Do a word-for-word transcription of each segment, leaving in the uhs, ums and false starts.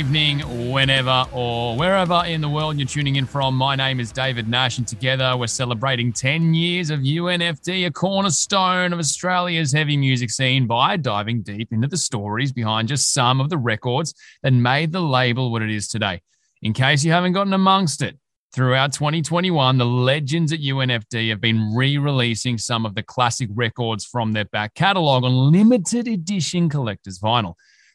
evening, whenever or wherever in the world you're tuning in from. My name is David Nash, and together we're celebrating ten years of U N F D, a cornerstone of Australia's heavy music scene, by diving deep into the stories behind just some of the records that made the label what it is today. In case you haven't gotten amongst it, throughout twenty twenty-one, the legends at U N F D have been re-releasing some of the classic records from their back catalogue on limited edition collector's vinyl.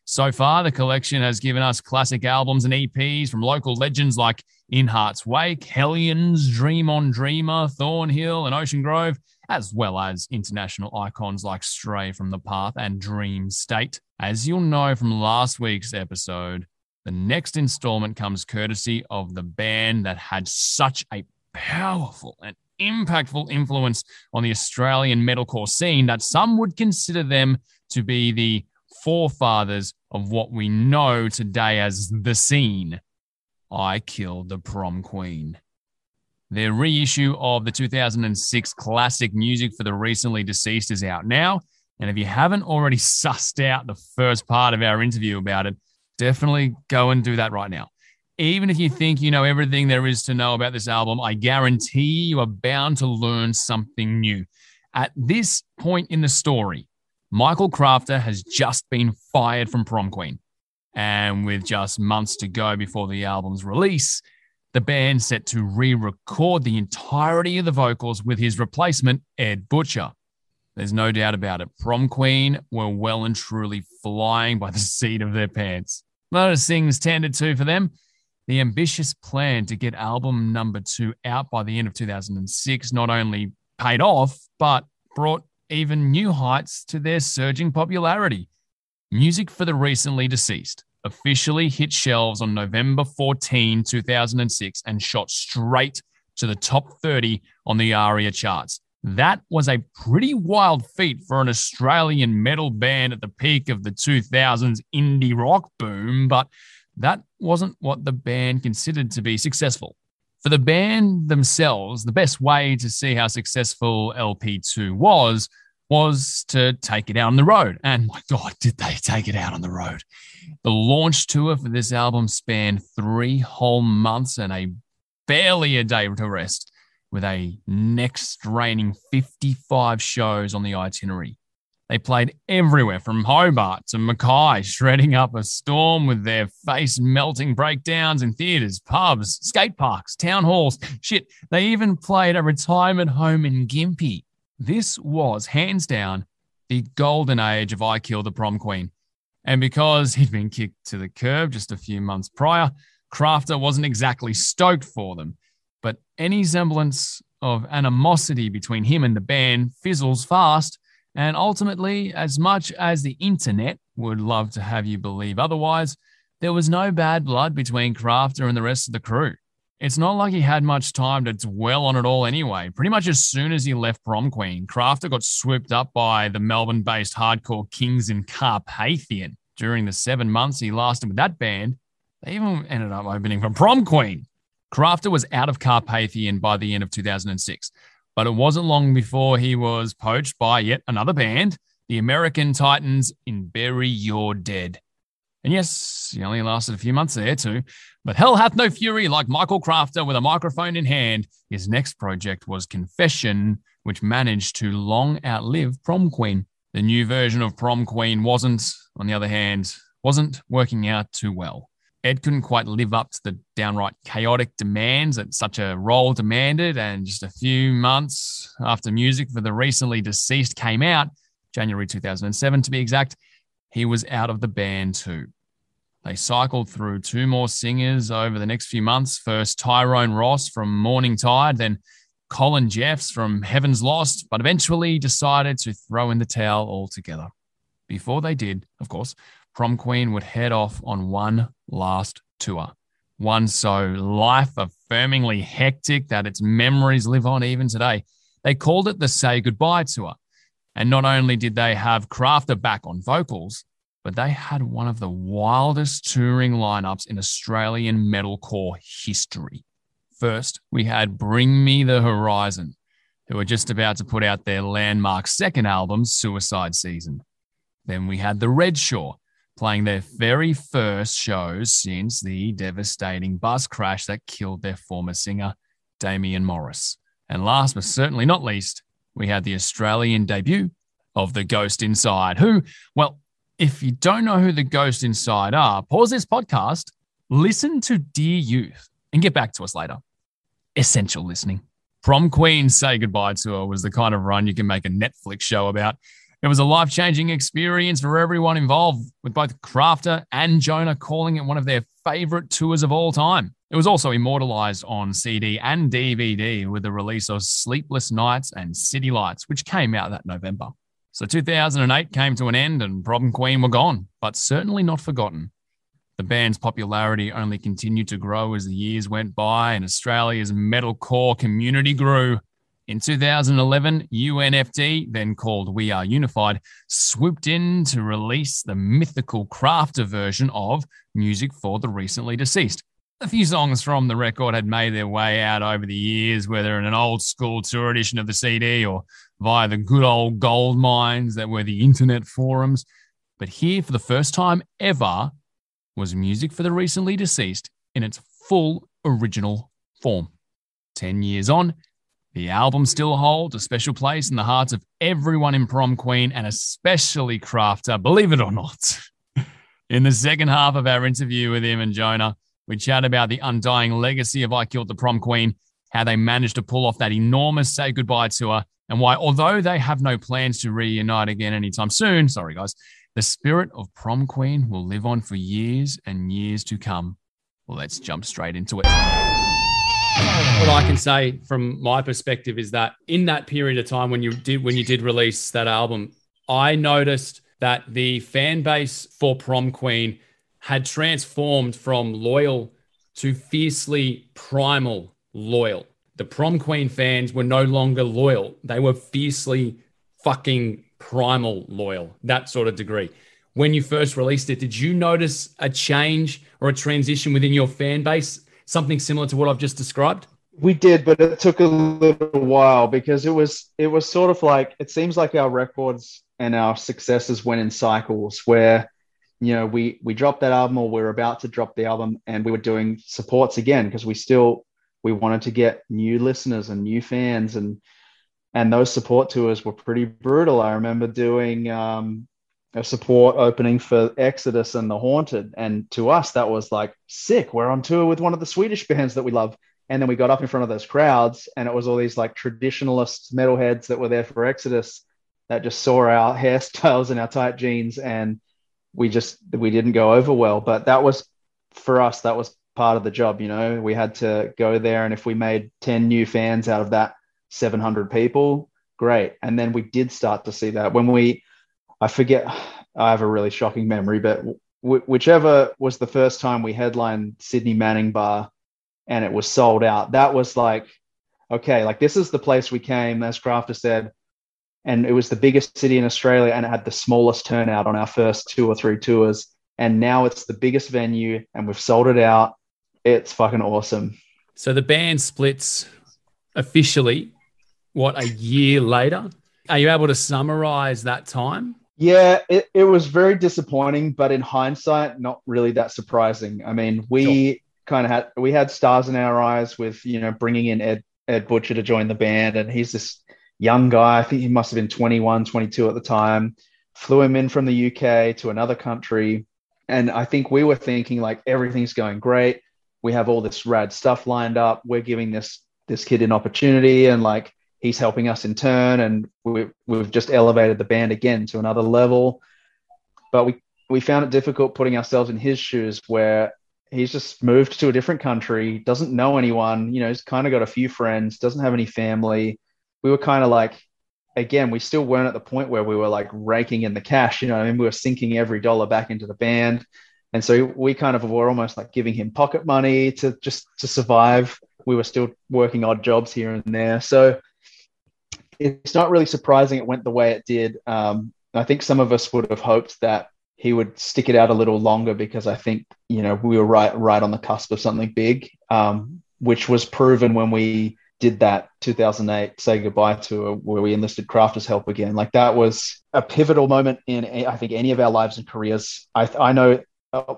So far, the collection has given us classic albums and E Ps from local legends like In Heart's Wake, Hellions, Dream on Dreamer, Thornhill and Ocean Grove, as well as international icons like Stray from the Path and Dream State. As you'll know from last week's episode, the next installment comes courtesy of the band that had such a powerful and impactful influence on the Australian metalcore scene that some would consider them to be the forefathers of what we know today as the scene. I Killed the Prom Queen. Their reissue of the two thousand six classic Music for the Recently Deceased is out now, and if you haven't already sussed out the first part of our interview about it, definitely go and do that right now. Even if you think you know everything there is to know about this album, I guarantee you are bound to learn something new. At this point in the story, Michael Crafter has just been fired from Prom Queen. And with just months to go before the album's release, the band set to re-record the entirety of the vocals with his replacement, Ed Butcher. There's no doubt about it. Prom Queen were well and truly flying by the seat of their pants. Not as things tended to for them. The ambitious plan to get album number two out by the end of two thousand six not only paid off, but brought even new heights to their surging popularity. Music for the Recently Deceased officially hit shelves on November fourteenth, two thousand six, and shot straight to the top thirty on the ARIA charts. That was a pretty wild feat for an Australian metal band at the peak of the two thousands indie rock boom, but that wasn't what the band considered to be successful. For the band themselves, the best way to see how successful L P two was, was to take it out on the road. And my God, did they take it out on the road. The launch tour for this album spanned three whole months and a barely a day to rest, with a neck-straining fifty-five shows on the itinerary. They played everywhere from Hobart to Mackay, shredding up a storm with their face-melting breakdowns in theatres, pubs, skate parks, town halls. Shit, they even played a retirement home in Gympie. This was, hands down, the golden age of I Killed the Prom Queen. And because he'd been kicked to the curb just a few months prior, Crafter wasn't exactly stoked for them. But any semblance of animosity between him and the band fizzles fast, and ultimately, as much as the internet would love to have you believe otherwise, there was no bad blood between Crafter and the rest of the crew. It's not like he had much time to dwell on it all anyway. Pretty much as soon as he left Prom Queen, Crafter got swooped up by the Melbourne-based hardcore Kings in Carpathian. During the seven months he lasted with that band, they even ended up opening for Prom Queen. Crafter was out of Carpathian by the end of two thousand six, but it wasn't long before he was poached by yet another band, the American Titans in Bury Your Dead. And yes, he only lasted a few months there too, but hell hath no fury like Michael Crafter with a microphone in hand. His next project was Confession, which managed to long outlive Prom Queen. The new version of Prom Queen wasn't, on the other hand, wasn't working out too well. Ed couldn't quite live up to the downright chaotic demands that such a role demanded, and just a few months after Music for the Recently Deceased came out, January two thousand seven to be exact, he was out of the band too. They cycled through two more singers over the next few months, first Tyrone Ross from Morning Tide, then Colin Jeffs from Heaven's Lost, but eventually decided to throw in the towel altogether. Before they did, of course, Prom Queen would head off on one last tour, one so life-affirmingly hectic that its memories live on even today. They called it the Say Goodbye Tour, and not only did they have Crafter back on vocals, but they had one of the wildest touring lineups in Australian metalcore history. First, we had Bring Me The Horizon, who were just about to put out their landmark second album, Suicide Season. Then we had The Red Shore, playing their very first shows since the devastating bus crash that killed their former singer, Damian Morris. And last but certainly not least, we had the Australian debut of The Ghost Inside, who, well, if you don't know who The Ghost Inside are, pause this podcast, listen to Dear Youth, and get back to us later. Essential listening. Prom Queen Say Goodbye Tour was the kind of run you can make a Netflix show about. It was a life-changing experience for everyone involved, with both Crafter and Jona calling it one of their favorite tours of all time. It was also immortalized on C D and D V D with the release of Sleepless Nights and City Lights, which came out that November. So two thousand eight came to an end and Prom Queen were gone, but certainly not forgotten. The band's popularity only continued to grow as the years went by and Australia's metalcore community grew. In two thousand eleven, U N F D, then called We Are Unified, swooped in to release the mythical Crafter version of Music for the Recently Deceased. A few songs from the record had made their way out over the years, whether in an old-school tour edition of the C D or via the good old gold mines that were the internet forums. But here, for the first time ever, was Music for the Recently Deceased in its full original form. Ten years on, the album still holds a special place in the hearts of everyone in Prom Queen and especially Crafter, believe it or not. In the second half of our interview with him and Jona, we chat about the undying legacy of I Killed the Prom Queen, how they managed to pull off that enormous Say Goodbye tour, and why, although they have no plans to reunite again anytime soon, sorry guys, the spirit of Prom Queen will live on for years and years to come. Well, let's jump straight into it. What I can say from my perspective is that in that period of time when you did when you did release that album, I noticed that the fan base for Prom Queen had transformed from loyal to fiercely primal loyal. The Prom Queen fans were no longer loyal. They were fiercely fucking primal loyal, that sort of degree. When you first released it, did you notice a change or a transition within your fan base, something similar to what I've just described? We did, but it took a little while because it was it was sort of like, it seems like our records and our successes went in cycles where, you know, we we dropped that album or we were about to drop the album and we were doing supports again because we still, we wanted to get new listeners and new fans and And those support tours were pretty brutal. I remember doing um, a support opening for Exodus and The Haunted. And to us, that was like, sick. We're on tour with one of the Swedish bands that we love. And then we got up in front of those crowds and it was all these like traditionalist metalheads that were there for Exodus that just saw our hairstyles and our tight jeans. And we just, we didn't go over well. But that was, for us, that was part of the job. You know, we had to go there. And if we made ten new fans out of that, seven hundred people, great. And then we did start to see that when we, I forget, I have a really shocking memory, but w- whichever was the first time we headlined Sydney Manning Bar and it was sold out, that was like, okay, like this is the place we came, as Crafter said, and it was the biggest city in Australia and it had the smallest turnout on our first two or three tours. And now it's the biggest venue and we've sold it out. It's fucking awesome. So the band splits officially, what, a year later? Are you able to summarize that time? Yeah, it, it was very disappointing, but in hindsight, not really that surprising. I mean, we sure. kind of had, we had stars in our eyes with, you know, bringing in Ed, Ed Butcher to join the band. And he's this young guy. I think he must've been twenty-one, twenty-two at the time, flew him in from the U K to another country. And I think we were thinking like, everything's going great. We have all this rad stuff lined up. We're giving this, this kid an opportunity and like, he's helping us in turn, and we, we've just elevated the band again to another level. But we, we found it difficult putting ourselves in his shoes where he's just moved to a different country, doesn't know anyone, you know, he's kind of got a few friends, doesn't have any family. We were kind of like, again, we still weren't at the point where we were like raking in the cash, you know what I mean? We were sinking every dollar back into the band. And so we kind of were almost like giving him pocket money to just to survive. We were still working odd jobs here and there. So it's not really surprising it went the way it did. Um, I think some of us would have hoped that he would stick it out a little longer because I think, you know, we were right, right on the cusp of something big, um, which was proven when we did that two thousand eight Say Goodbye tour where we enlisted Crafter's help again. Like, that was a pivotal moment in, I think, any of our lives and careers. I, I know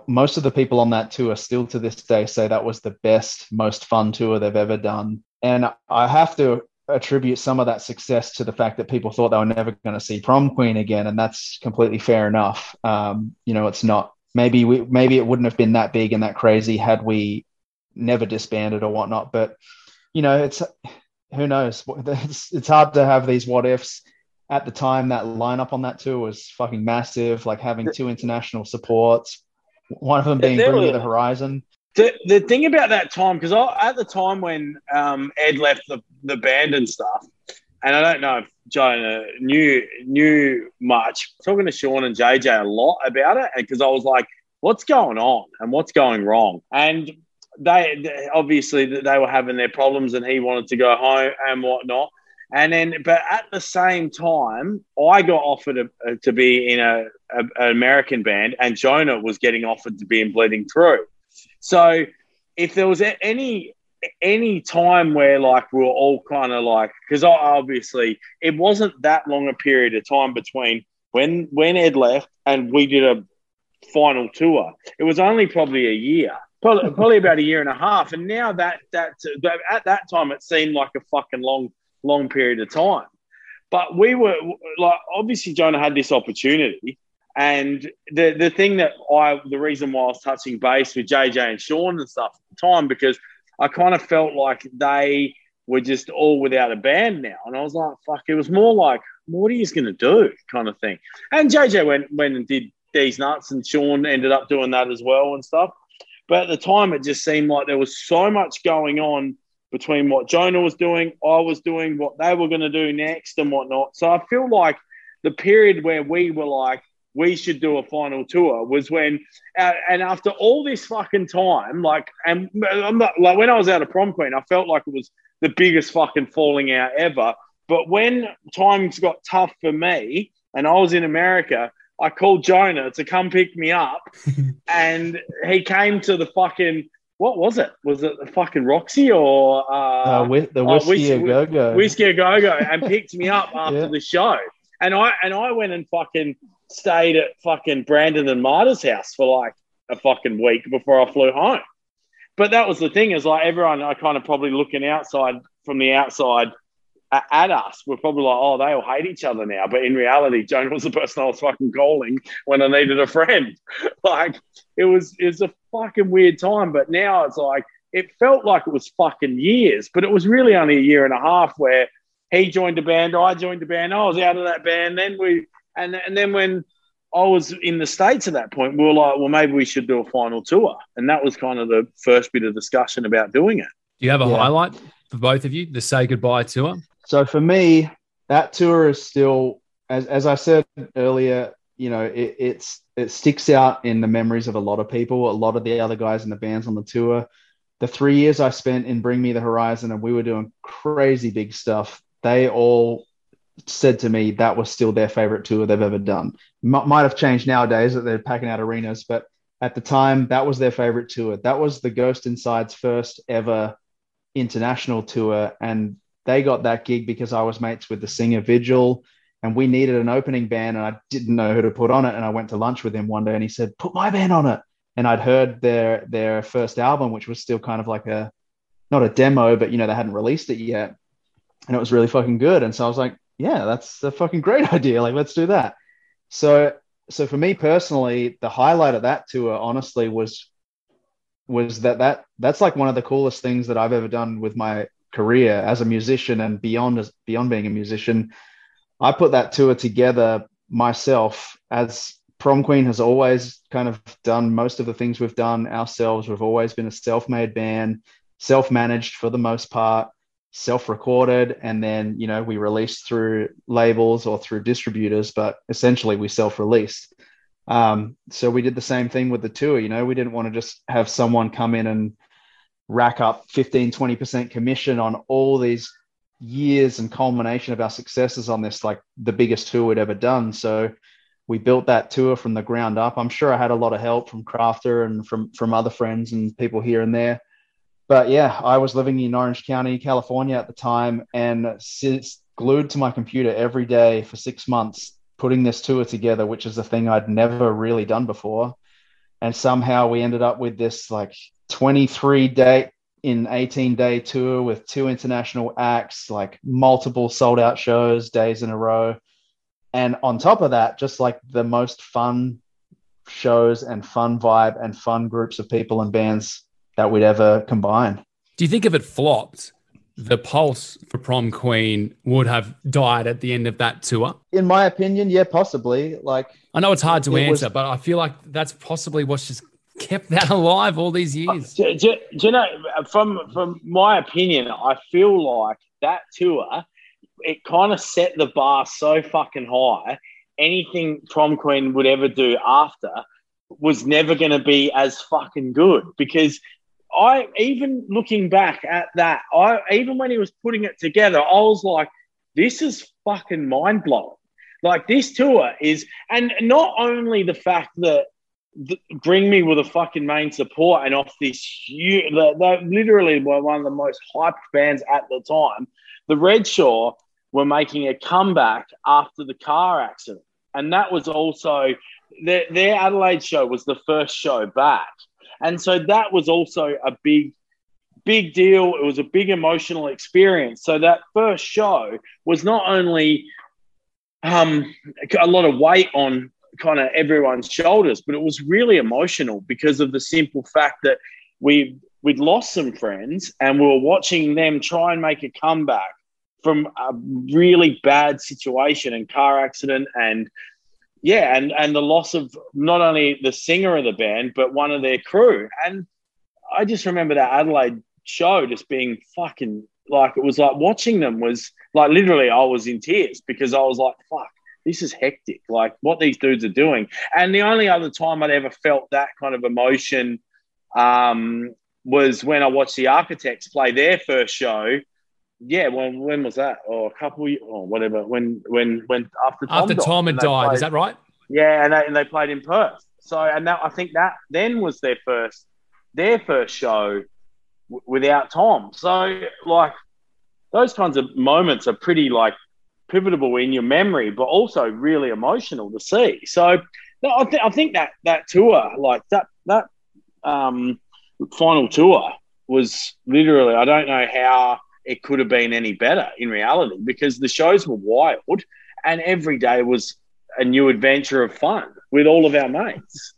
most of the people on that tour still to this day say that was the best, most fun tour they've ever done. And I have to attribute some of that success to the fact that people thought they were never going to see Prom Queen again. And that's completely fair enough. Um, you know, it's not, maybe we, maybe it wouldn't have been that big and that crazy had we never disbanded or whatnot, but you know, it's, who knows, it's, it's hard to have these what ifs. At the time, that lineup on that tour was fucking massive. Like, having two international supports, one of them being Bring Me The Horizon. The, the thing about that time, because at the time when um, Ed left the, the band and stuff, and I don't know if Jona knew knew much, talking to Sean and J J a lot about it, because I was like, what's going on and what's going wrong? And they, they obviously they were having their problems, and he wanted to go home and whatnot. And then, but at the same time, I got offered a, a, to be in a, a, an American band, and Jona was getting offered to be in Bleeding Through. So if there was any any time where, like, we were all kind of like, because obviously it wasn't that long a period of time between when when Ed left and we did a final tour. It was only probably a year, probably, probably about a year and a half. And now that that at that time it seemed like a fucking long long period of time. But we were like, obviously Jona had this opportunity. And the the thing that I, the reason why I was touching base with J J and Sean and stuff at the time, because I kind of felt like they were just all without a band now. And I was like, fuck, it was more like, what are you going to do kind of thing. And J J went, went and did These Nuts, and Sean ended up doing that as well and stuff. But at the time, it just seemed like there was so much going on between what Jona was doing, I was doing, what they were going to do next and whatnot. So I feel like the period where we were like, we should do a final tour was when, uh, and after all this fucking time, like, and I'm not, like, when I was out of Prom Queen, I felt like it was the biggest fucking falling out ever. But when times got tough for me and I was in America, I called Jona to come pick me up, and he came to the fucking, what was it? Was it the fucking Roxy or uh, uh, with the Whiskey uh, Whis- A Go-Go? Whiskey A Go-Go, and picked me up after yeah. the show. And I and I went and fucking stayed at fucking Brandon and Marta's house for like a fucking week before I flew home. But that was the thing, is like, everyone I kind of probably looking outside from the outside at, at us, we're probably like, oh, they all hate each other now. But in reality, Jona was the person I was fucking calling when I needed a friend. Like, it was it was a fucking weird time. But now it's like, it felt like it was fucking years, but it was really only a year and a half where he joined a band, I joined a band, I was out of that band. Then we, and and then when I was in the States at that point, we were like, well, maybe we should do a final tour. And that was kind of the first bit of discussion about doing it. Do you have a yeah. highlight for both of you, the Say Goodbye tour? So for me, that tour is still, as as I said earlier, you know, it, it's it sticks out in the memories of a lot of people, a lot of the other guys in the bands on the tour. The three years I spent in Bring Me The Horizon, and we were doing crazy big stuff, they all said to me that was still their favorite tour they've ever done. M- might have changed nowadays that they're packing out arenas, but at the time, that was their favorite tour. That was the Ghost Inside's first ever international tour, and they got that gig because I was mates with the singer Vigil, and we needed an opening band, and I didn't know who to put on it, and I went to lunch with him one day, and he said, put my band on it. And I'd heard their their first album, which was still kind of like a, not a demo, but, you know, they hadn't released it yet, and it was really fucking good. And so I was like, yeah, that's a fucking great idea. Like, let's do that. So, so for me personally, the highlight of that tour, honestly, was, was that, that that's like one of the coolest things that I've ever done with my career as a musician and beyond, as beyond being a musician. I put that tour together myself, as Prom Queen has always kind of done most of the things we've done ourselves. We've always been a self-made band, self-managed for the most part, self-recorded, and then, you know, we released through labels or through distributors, but essentially we self-released. Um, so we did the same thing with the tour. You know, we didn't want to just have someone come in and rack up fifteen, twenty percent commission on all these years and culmination of our successes on this, like, the biggest tour we'd ever done. So we built that tour from the ground up. I'm sure I had a lot of help from Crafter and from, from other friends and people here and there. But yeah, I was living in Orange County, California at the time, and since glued to my computer every day for six months, putting this tour together, which is a thing I'd never really done before. And somehow we ended up with this like twenty-three day in eighteen day tour with two international acts, like multiple sold out shows days in a row. And on top of that, just like the most fun shows and fun vibe and fun groups of people and bands that we'd ever combine. Do you think if it flopped, the pulse for Prom Queen would have died at the end of that tour? In my opinion, yeah, possibly. Like, I know it's hard to it answer, was... but I feel like that's possibly what's just kept that alive all these years. Do, do, do you know, from from my opinion, I feel like that tour, it kind of set the bar so fucking high. Anything Prom Queen would ever do after was never going to be as fucking good, because I, even looking back at that, I even when he was putting it together, I was like, this is fucking mind-blowing. Like, this tour is, and not only the fact that the, Bring Me with a fucking main support and off this huge, they, they literally were one of the most hyped bands at the time. The Red Shore were making a comeback after the car accident. And that was also, their, their Adelaide show was the first show back. And so that was also a big, big deal. It was a big emotional experience. So that first show was not only um, a lot of weight on kind of everyone's shoulders, but it was really emotional because of the simple fact that we, we'd lost some friends and we were watching them try and make a comeback from a really bad situation and car accident and Yeah, and, and the loss of not only the singer of the band, but one of their crew. And I just remember that Adelaide show just being fucking, like, it was like watching them was, like, literally I was in tears because I was like, fuck, this is hectic, like, what these dudes are doing. And the only other time I'd ever felt that kind of emotion um, was when I watched the Architects play their first show. Yeah, well, when was that? Or oh, a couple, or oh, whatever. When, when, when after Tom after died, Tom had died, played, is that right? Yeah, and they, and they played in Perth. So, and that, I think that then was their first, their first show w- without Tom. So, like, those kinds of moments are pretty like pivotal in your memory, but also really emotional to see. So, I, th- I think that that tour, like that that um, final tour, was literally, I don't know how it could have been any better in reality, because the shows were wild and every day was a new adventure of fun with all of our mates.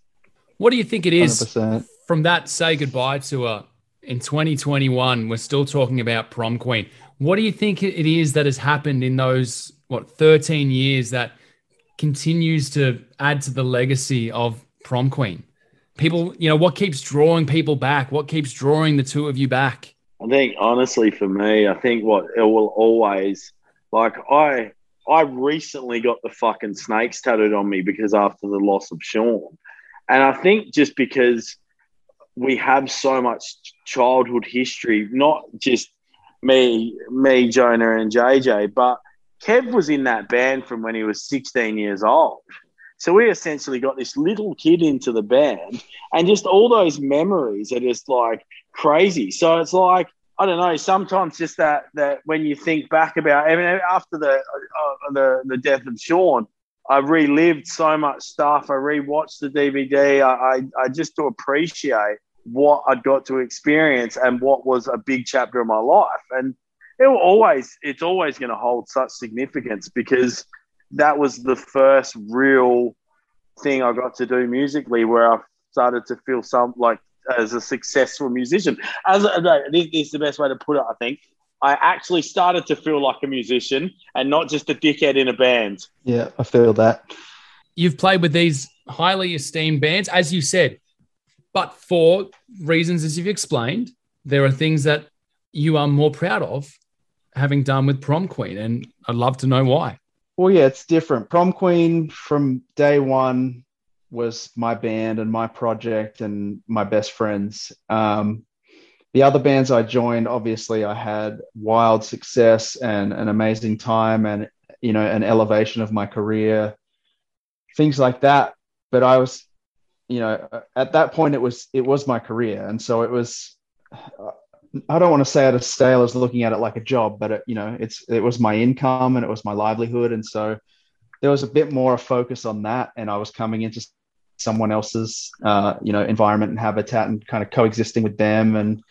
What do you think it is one hundred percent from that Say Goodbye tour in twenty twenty-one? We're still talking about Prom Queen. What do you think it is that has happened in those, what, thirteen years that continues to add to the legacy of Prom Queen? People, you know, what keeps drawing people back? What keeps drawing the two of you back? I think, honestly, for me, I think what it will always, like, I I recently got the fucking snakes tattooed on me because after the loss of Sean. And I think just because we have so much childhood history, not just me, me, Jona and J J, but Kev was in that band from when he was sixteen years old. So we essentially got this little kid into the band, and just all those memories are just like crazy. So it's like, I don't know, sometimes just that that when you think back about, even after the uh, the the death of Sean, I relived so much stuff. I rewatched the D V D. I, I I just to appreciate what I'd got to experience and what was a big chapter of my life. And it will always, it's always going to hold such significance because that was the first real thing I got to do musically where I started to feel some, like, as a successful musician. As a, this is the best way to put it, I think. I actually started to feel like a musician and not just a dickhead in a band. Yeah, I feel that. You've played with these highly esteemed bands, as you said, but for reasons as you've explained, there are things that you are more proud of having done with Prom Queen, and I'd love to know why. Well, yeah, it's different. Prom Queen from day one was my band and my project and my best friends. Um, the other bands I joined, obviously, I had wild success and an amazing time and, you know, an elevation of my career, things like that. But I was, you know, at that point, it was it was my career. And so it was, I don't want to say out of scale as looking at it like a job, but it, you know, it's, it was my income and it was my livelihood. And so there was a bit more of focus on that. And I was coming into someone else's, uh, you know, environment and habitat and kind of coexisting with them. And,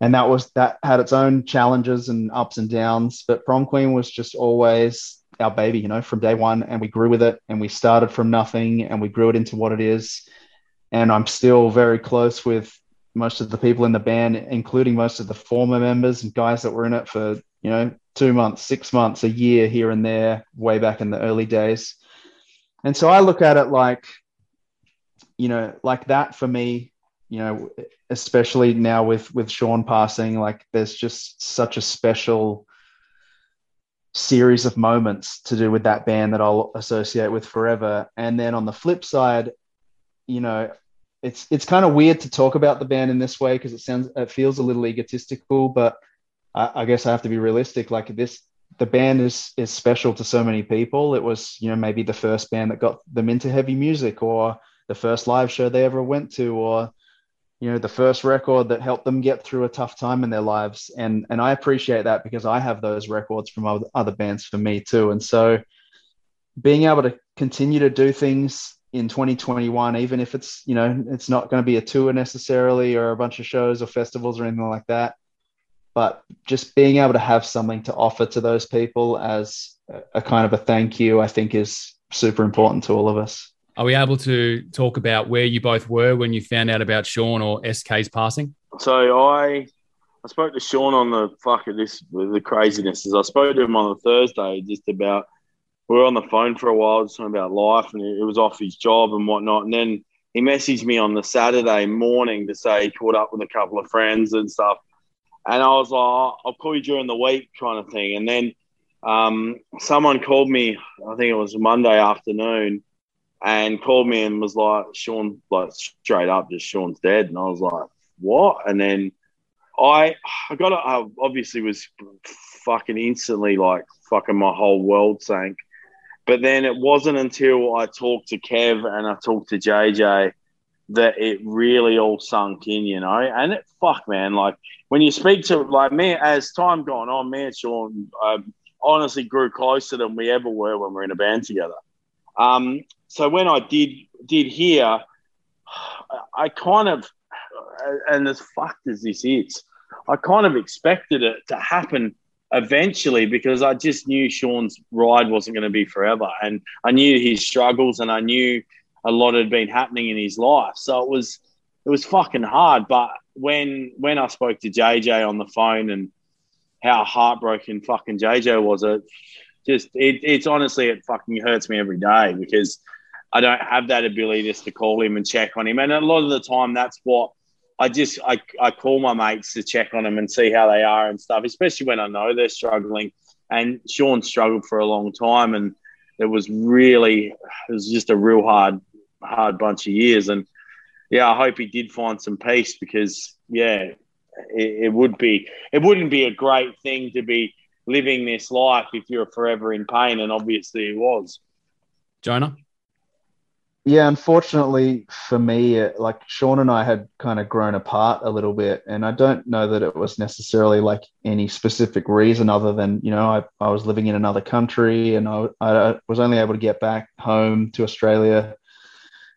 and that was, that had its own challenges and ups and downs, but Prom Queen was just always our baby, you know, from day one, and we grew with it and we started from nothing and we grew it into what it is. And I'm still very close with most of the people in the band, including most of the former members and guys that were in it for, you know, two months, six months, a year here and there, way back in the early days. And so I look at it like, you know, like that for me, you know, especially now with, with Sean passing, like there's just such a special series of moments to do with that band that I'll associate with forever. And then on the flip side, you know, it's, it's kind of weird to talk about the band in this way because it sounds, it feels a little egotistical, but I, I guess I have to be realistic. Like this, the band is, is special to so many people. It was, you know, maybe the first band that got them into heavy music, or the first live show they ever went to, or, you know, the first record that helped them get through a tough time in their lives. And, and I appreciate that because I have those records from other bands for me too. And so being able to continue to do things in twenty twenty-one, even if it's, you know, it's not going to be a tour necessarily or a bunch of shows or festivals or anything like that, but just being able to have something to offer to those people as a kind of a thank you, I think is super important to all of us. Are we able to talk about where you both were when you found out about Sean or S K's passing? So I I spoke to Sean on the fuck of this, the craziness is I spoke to him on the Thursday just about, we were on the phone for a while, just talking about life, and it was off his job and whatnot. And then he messaged me on the Saturday morning to say he caught up with a couple of friends and stuff. And I was like, oh, I'll call you during the week kind of thing. And then um, someone called me, I think it was Monday afternoon, and called me and was like, Sean, like straight up, just Sean's dead. And I was like, what? And then I, I got, I obviously was fucking instantly like fucking my whole world sank. But then it wasn't until I talked to Kev and I talked to J J that it really all sunk in, you know. And it, fuck, man, like when you speak to, like, me, as time gone on, me and Sean um, honestly grew closer than we ever were when we were in a band together. Um, so when I did did hear, I kind of, and as fucked as this is, I kind of expected it to happen eventually, because I just knew Sean's ride wasn't going to be forever, and I knew his struggles, and I knew a lot had been happening in his life. So it was it was fucking hard. But when when I spoke to J J on the phone and how heartbroken fucking J J was, it just it, it's honestly it fucking hurts me every day, because I don't have that ability just to call him and check on him. And a lot of the time, that's what I just I, I call my mates to check on them and see how they are and stuff, especially when I know they're struggling. And Sean struggled for a long time, and it was really it was just a real hard hard bunch of years. And yeah, I hope he did find some peace, because yeah, it, it would be it wouldn't be a great thing to be living this life if you're forever in pain, and obviously he was. Jona? Yeah, unfortunately for me, like Sean and I had kind of grown apart a little bit, and I don't know that it was necessarily like any specific reason other than, you know, I, I was living in another country, and I, I was only able to get back home to Australia,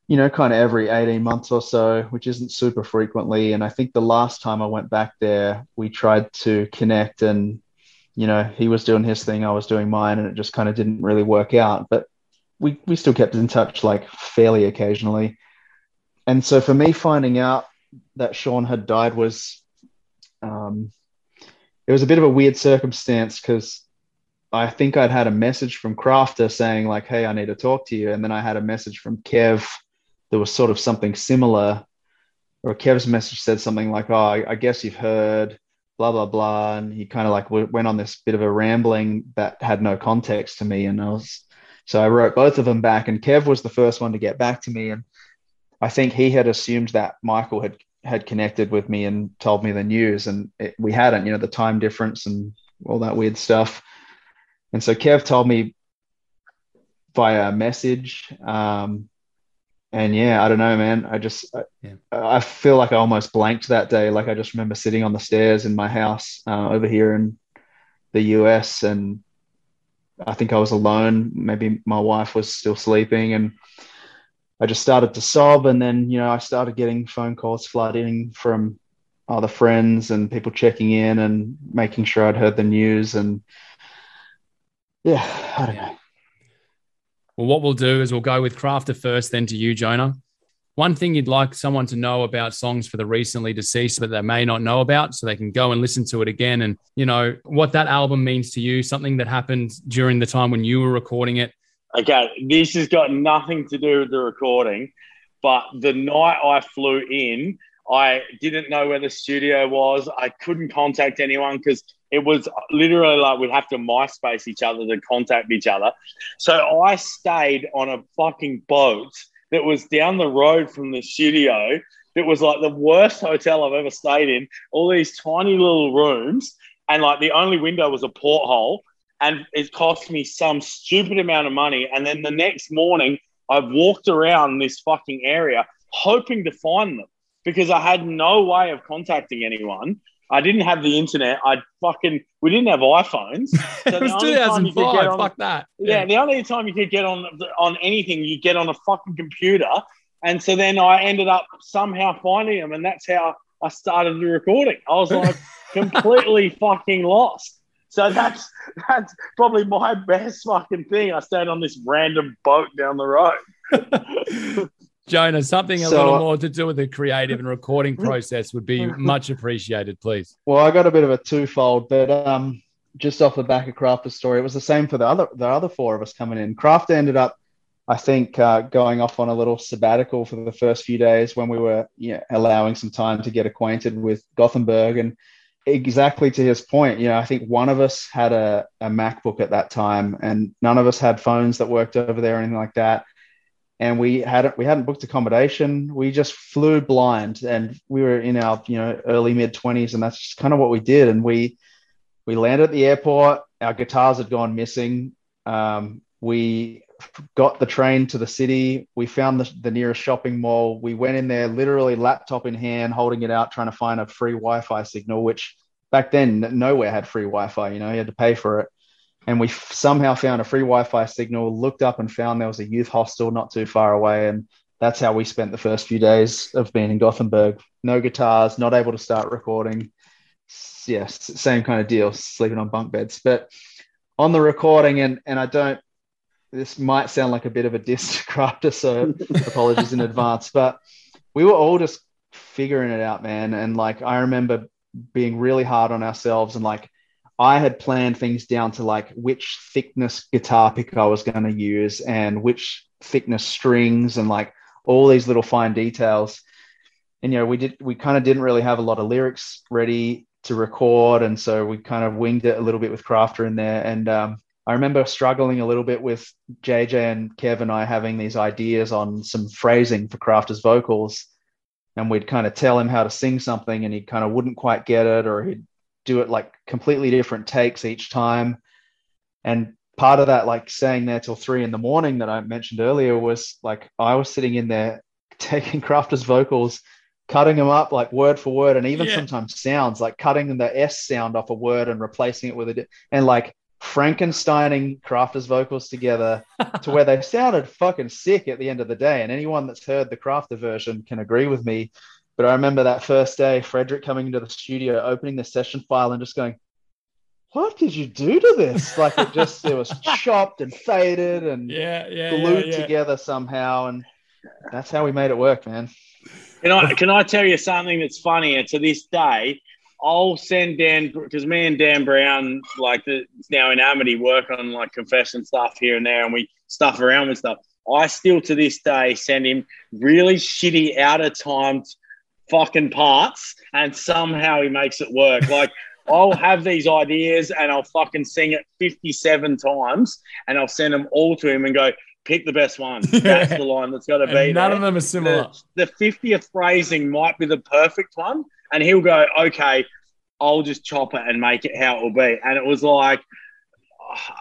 you know, kind of every eighteen months or so, which isn't super frequently. And I think the last time I went back there, we tried to connect, and, you know, he was doing his thing, I was doing mine, and it just kind of didn't really work out. But We we still kept in touch like fairly occasionally. And so for me, finding out that Sean had died was, um, it was a bit of a weird circumstance, because I think I'd had a message from Crafter saying like, hey, I need to talk to you. And then I had a message from Kev that was sort of something similar, or Kev's message said something like, oh, I, I guess you've heard, blah, blah, blah. And he kind of like went on this bit of a rambling that had no context to me. And I was... So I wrote both of them back, and Kev was the first one to get back to me. And I think he had assumed that Michael had, had connected with me and told me the news, and it, we hadn't, you know, the time difference and all that weird stuff. And so Kev told me via a message, um, And yeah, I don't know, man. I just, I, yeah. I feel like I almost blanked that day. Like I just remember sitting on the stairs in my house uh, over here in the U S, and I think I was alone. Maybe my wife was still sleeping, and I just started to sob. And then, you know, I started getting phone calls flooding from other friends and people checking in and making sure I'd heard the news. And yeah, I don't yeah. know. Well, what we'll do is we'll go with Crafter first, then to you, Jona. One thing you'd like someone to know about songs for the recently deceased that they may not know about, so they can go and listen to it again, and, you know, what that album means to you, something that happened during the time when you were recording it. Okay, this has got nothing to do with the recording, but the night I flew in, I didn't know where the studio was. I couldn't contact anyone because it was literally like we'd have to MySpace each other to contact each other. So I stayed on a fucking boat that was down the road from the studio. It was like the worst hotel I've ever stayed in, all these tiny little rooms, and like the only window was a porthole, and it cost me some stupid amount of money. And then the next morning, I walked around this fucking area hoping to find them because I had no way of contacting anyone. I didn't have the internet. I fucking, we didn't have iPhones. So it was two thousand five, on, fuck that. Yeah, yeah, the only time you could get on on anything, you get on a fucking computer. And so then I ended up somehow finding them, and that's how I started the recording. I was like completely fucking lost. So that's that's probably my best fucking thing. I stayed on this random boat down the road. Jona, something a so, little more to do with the creative and recording process would be much appreciated, please. Well, I got a bit of a twofold, but um, just off the back of Crafter's story, it was the same for the other the other four of us coming in. Crafter ended up, I think, uh, going off on a little sabbatical for the first few days when we were you know, allowing some time to get acquainted with Gothenburg. And exactly to his point, you know, I think one of us had a, a MacBook at that time, and none of us had phones that worked over there or anything like that. And we hadn't we hadn't booked accommodation. We just flew blind, and we were in our you know early mid twenties, and that's just kind of what we did. And we we landed at the airport. Our guitars had gone missing. Um, we got the train to the city. We found the, the nearest shopping mall. We went in there, literally laptop in hand, holding it out, trying to find a free Wi-Fi signal, which back then nowhere had free Wi-Fi. You know, you had to pay for it. And we f- somehow found a free Wi-Fi signal, looked up and found there was a youth hostel not too far away. And that's how we spent the first few days of being in Gothenburg. No guitars, not able to start recording. Yes, same kind of deal, sleeping on bunk beds. But on the recording, and and I don't, this might sound like a bit of a diss to Crafter, so apologies in advance. But we were all just figuring it out, man. And like, I remember being really hard on ourselves, and like, I had planned things down to like which thickness guitar pick I was going to use and which thickness strings and like all these little fine details. And, you know, we did, we kind of didn't really have a lot of lyrics ready to record. And so we kind of winged it a little bit with Crafter in there. And um, I remember struggling a little bit with J J and Kev and I having these ideas on some phrasing for Crafter's vocals. And we'd kind of tell him how to sing something and he kind of wouldn't quite get it, or he'd do it like completely different takes each time. And part of that, like staying there till three in the morning that I mentioned earlier, was like I was sitting in there taking Crafter's vocals, cutting them up like word for word, and even yeah. sometimes sounds, like cutting the S sound off a word and replacing it with it, and like Frankensteining Crafter's vocals together to where they sounded fucking sick at the end of the day. And anyone that's heard the Crafter version can agree with me. But I remember that first day, Frederick coming into the studio, opening the session file and just going, what did you do to this? Like it just, it was chopped and faded and yeah, yeah, glued yeah, yeah. together somehow. And that's how we made it work, man. Can I, can I tell you something that's funny? And to this day, I'll send Dan, because me and Dan Brown, like the, now in Amity, work on like Confession stuff here and there, and we stuff around with stuff. I still to this day send him really shitty, out-of-time fucking parts, and somehow he makes it work. Like I'll have these ideas and I'll fucking sing it fifty-seven times and I'll send them all to him and go, pick the best one. Yeah. That's the line that's got to be there. None of them are similar. The, the fiftieth phrasing might be the perfect one, and he'll go, okay, I'll just chop it and make it how it will be. And it was like,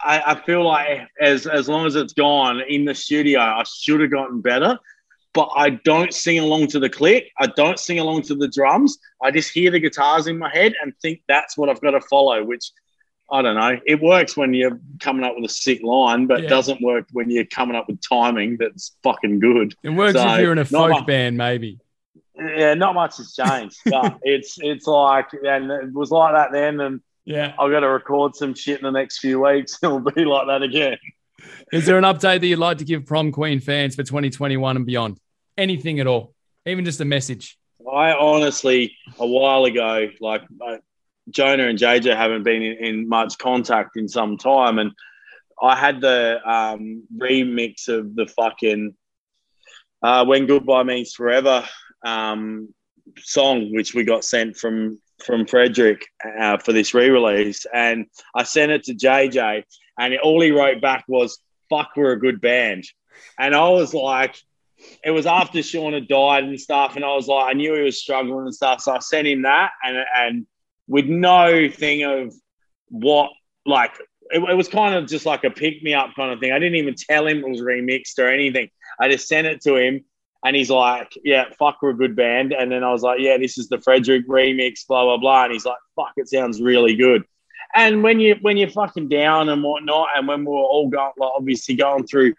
I, I feel like as, as long as it's gone in the studio, I should have gotten better. but I don't sing along to the click. I don't sing along to the drums. I just hear the guitars in my head and think that's what I've got to follow, which, I don't know, it works when you're coming up with a sick line, but yeah. it doesn't work when you're coming up with timing that's fucking good. It works so, if you're in a folk much, band maybe. Yeah, not much has changed. But it's it's like, and it was like that then, and yeah, I've got to record some shit in the next few weeks. It'll be like that again. Is there an update that you'd like to give Prom Queen fans for twenty twenty-one and beyond? Anything at all, even just a message? I honestly, a while ago, like I, Jona and J J haven't been in, in much contact in some time, and I had the um, remix of the fucking uh, When Goodbye Means Forever um, song, which we got sent from from Frederick uh, for this re-release, and I sent it to J J, and all he wrote back was, fuck, we're a good band. And I was like, it was after Sean had died and stuff, and I was like, I knew he was struggling and stuff, so I sent him that, and and with no thing of what, like, it, it was kind of just like a pick-me-up kind of thing. I didn't even tell him it was remixed or anything. I just sent it to him, and he's like, yeah, fuck, we're a good band. And then I was like, yeah, this is the Frederick remix, blah, blah, blah. And he's like, fuck, it sounds really good. And when you when you're fucking down and whatnot, and when we're all going, like, obviously going through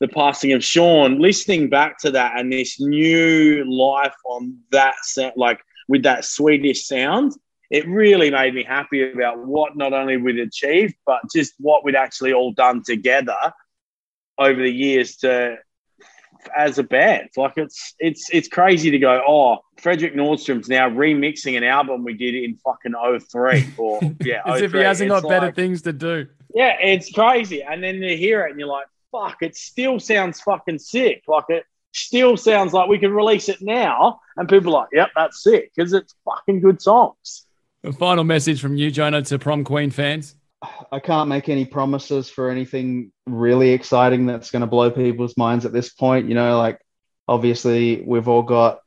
the passing of Sean, listening back to that and this new life on that set, like with that Swedish sound, it really made me happy about what not only we'd achieved, but just what we'd actually all done together over the years to as a band. Like it's it's it's crazy to go, oh, Frederick Nordstrom's now remixing an album we did in fucking oh three or yeah. As if he hasn't got better things to do. Yeah, it's crazy. And then you hear it and you're like, fuck, it still sounds fucking sick. Like it still sounds like we could release it now. And people are like, yep, that's sick, because it's fucking good songs. A final message from you, Jona, to Prom Queen fans. I can't make any promises for anything really exciting that's going to blow people's minds at this point. You know, like, obviously, we've all got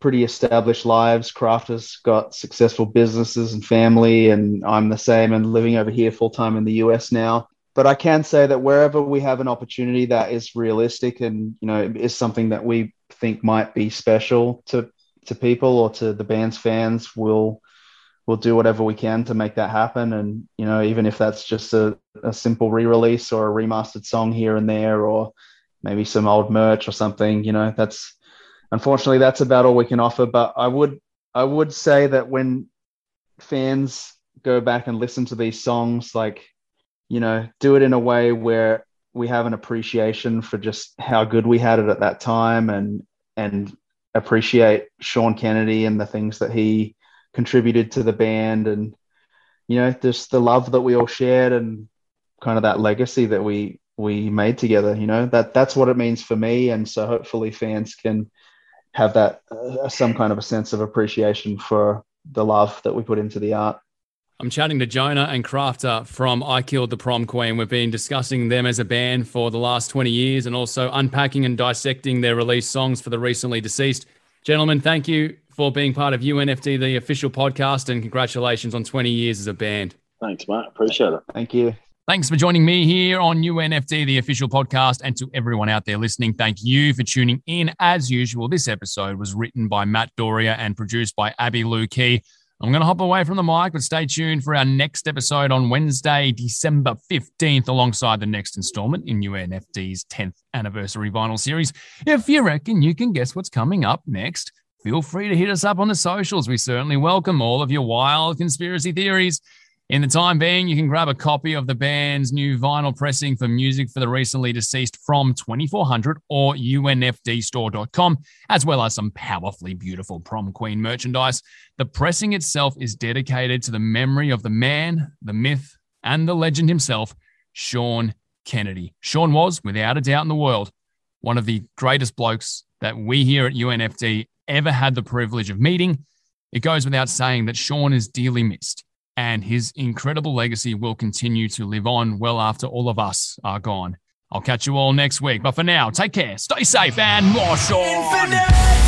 pretty established lives. Crafter's got successful businesses and family, and I'm the same and living over here full-time in the U S now. But I can say that wherever we have an opportunity that is realistic and, you know, is something that we think might be special to, to people or to the band's fans, we'll... We'll do whatever we can to make that happen. And, you know, even if that's just a, a simple re-release or a remastered song here and there, or maybe some old merch or something, you know, that's unfortunately that's about all we can offer. But I would, I would say that when fans go back and listen to these songs, like, you know, do it in a way where we have an appreciation for just how good we had it at that time, and, and appreciate Sean Kennedy and the things that he contributed to the band, and, you know, just the love that we all shared and kind of that legacy that we we made together. You know, that that's what it means for me, and so hopefully fans can have that uh, some kind of a sense of appreciation for the love that we put into the art. I'm chatting to Jona and Crafter from I Killed the Prom Queen. We've been discussing them as a band for the last twenty years, and also unpacking and dissecting their released songs for the recently deceased. Gentlemen, thank you for being part of U N F D, the official podcast, and congratulations on twenty years as a band. Thanks, mate. Appreciate it. Thank you. Thanks for joining me here on U N F D, the official podcast, and to everyone out there listening, thank you for tuning in. As usual, this episode was written by Matt Doria and produced by Abby Lou Key. I'm going to hop away from the mic, but stay tuned for our next episode on Wednesday, December fifteenth, alongside the next installment in U N F D's tenth anniversary vinyl series. If you reckon you can guess what's coming up next, feel free to hit us up on the socials. We certainly welcome all of your wild conspiracy theories. In the time being, you can grab a copy of the band's new vinyl pressing for Music for the Recently Deceased from twenty-four hundred or U N F D store dot com, as well as some powerfully beautiful Prom Queen merchandise. The pressing itself is dedicated to the memory of the man, the myth, and the legend himself, Sean Kennedy. Sean was, without a doubt in the world, one of the greatest blokes that we here at U N F D ever had the privilege of meeting. It goes without saying that Sean is dearly missed, and his incredible legacy will continue to live on well after all of us are gone. I'll catch you all next week, but for now, take care, stay safe, and more Sean! Infinite.